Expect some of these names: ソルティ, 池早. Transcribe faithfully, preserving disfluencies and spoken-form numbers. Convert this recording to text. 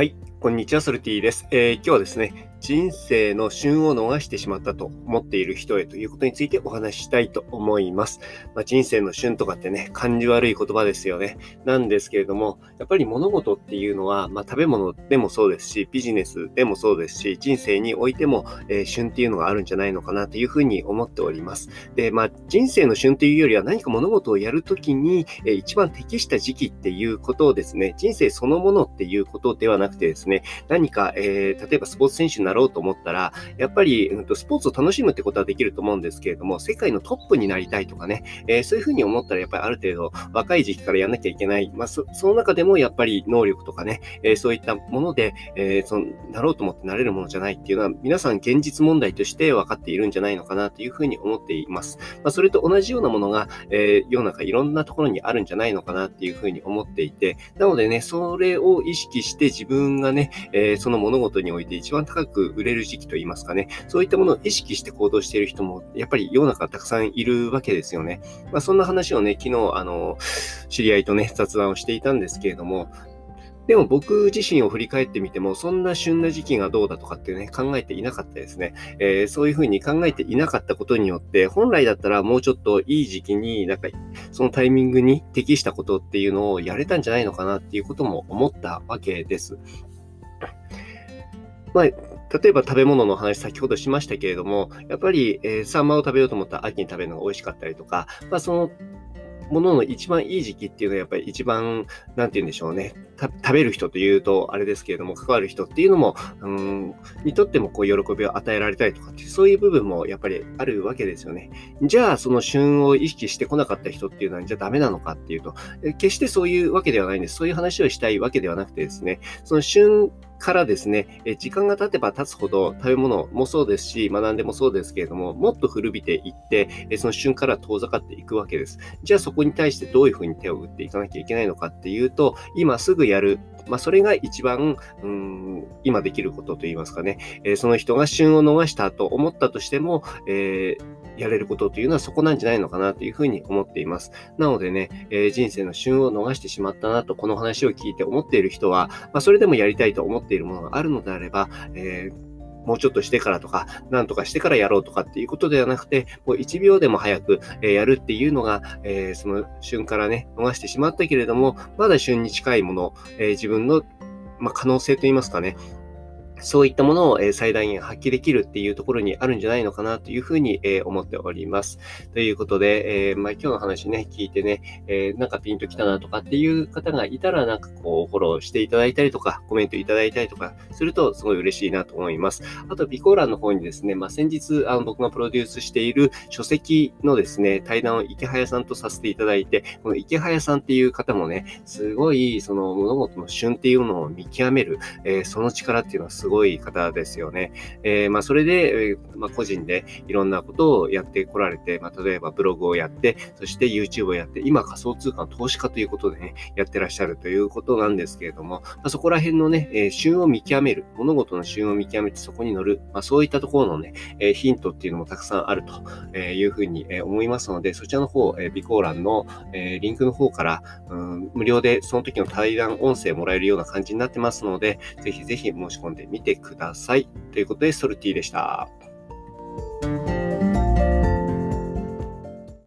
はい、こんにちは、ソルティです、えー、今日はですね、人生の旬を逃してしまったと思っている人へということについてお話ししたいと思います。まあ、人生の旬とかってね、感じ悪い言葉ですよね。なんですけれども、やっぱり物事っていうのは、まあ、食べ物でもそうですし、ビジネスでもそうですし、人生においても、えー、旬っていうのがあるんじゃないのかなというふうに思っております。で、まあ、人生の旬というよりは何か物事をやるときに、えー、一番適した時期っていうことをですね、人生そのものっていうことではなくてですね、何か、えー、例えばスポーツ選手になろうと思ったら、やっぱり、うん、とスポーツを楽しむってことはできると思うんですけれども、世界のトップになりたいとかね、えー、そういうふうに思ったらやっぱりある程度若い時期からやんなきゃいけない、まあ、そ, その中でもやっぱり能力とかね、えー、そういったもので、えー、そのなろうと思ってなれるものじゃないっていうのは皆さん現実問題として分かっているんじゃないのかなというふうに思っています。まあ、それと同じようなものが、えー、世の中いろんなところにあるんじゃないのかなっていうふうに思っていて、なのでね、それを意識して自分がね、えー、その物事において一番高く売れる時期といいますかね、そういったものを意識して行動している人もやっぱり世の中たくさんいるわけですよね。まあ、そんな話をね、昨日あの知り合いとね雑談をしていたんですけれども、でも僕自身を振り返ってみても、そんな旬な時期がどうだとかってね、考えていなかったですね。えー、そういうふうに考えていなかったことによって、本来だったらもうちょっといい時期に、なんかそのタイミングに適したことっていうのをやれたんじゃないのかなっていうことも思ったわけです。まあ、例えば食べ物の話先ほどしましたけれども、やっぱり、えー、サンマを食べようと思ったら秋に食べるのが美味しかったりとか、まあ、そのものの一番いい時期っていうのはやっぱり一番、なんて言うんでしょうね、食べる人というとあれですけれども、関わる人っていうのも、うーん、にとってもこう喜びを与えられたりとかっていう、そういう部分もやっぱりあるわけですよね。じゃあその旬を意識してこなかった人っていうのはじゃあダメなのかっていうと、決してそういうわけではないんです。そういう話をしたいわけではなくてですね、その旬からですね、時間が経てば経つほど食べ物もそうですし、まあ、何でもそうですけれども、もっと古びていって、その旬から遠ざかっていくわけです。じゃあそこに対してどういうふうに手を打っていかなきゃいけないのかっていうと、今すぐやる。まあ、それが一番、うーん、今できることといいますかね、えー、その人が旬を逃したと思ったとしても、えー、やれることというのはそこなんじゃないのかなというふうに思っています。なのでね、えー、人生の旬を逃してしまったなとこの話を聞いて思っている人は、まあ、それでもやりたいと思っているものがあるのであれば、えーもうちょっとしてからとか、なんとかしてからやろうとかっていうことではなくて、もういちびょうでも早くやるっていうのが、えー、その旬からね、逃してしまったけれども、まだ旬に近いもの、えー、自分の、まあ、可能性といいますかね、そういったものを最大限発揮できるっていうところにあるんじゃないのかなというふうに思っております。ということで、えー、まあ今日の話ね、聞いてね、えー、なんかピンときたなとかっていう方がいたら、なんかこうフォローしていただいたりとか、コメントいただいたりとかするとすごい嬉しいなと思います。あと、備考欄の方にですね、まあ先日あの僕がプロデュースしている書籍のですね、対談を池早さんとさせていただいて、この池早さんっていう方もね、すごいその物事の旬っていうのを見極める、えー、その力っていうのはすごいすごい方ですよね。えー、まあそれで、えーまあ、個人でいろんなことをやってこられて、まあ、例えばブログをやって、そして YouTube をやって、今仮想通貨の投資家ということでね、やってらっしゃるということなんですけれども、まあ、そこら辺のね、えー、旬を見極める、物事の旬を見極めてそこに乗る、まあ、そういったところのね、えー、ヒントっていうのもたくさんあるというふうに思いますので、そちらの方、えー、備考欄の、えー、リンクの方から、うん、無料でその時の対談音声もらえるような感じになってますので、ぜひぜひ申し込んでみてください。ということで、ソルティでした。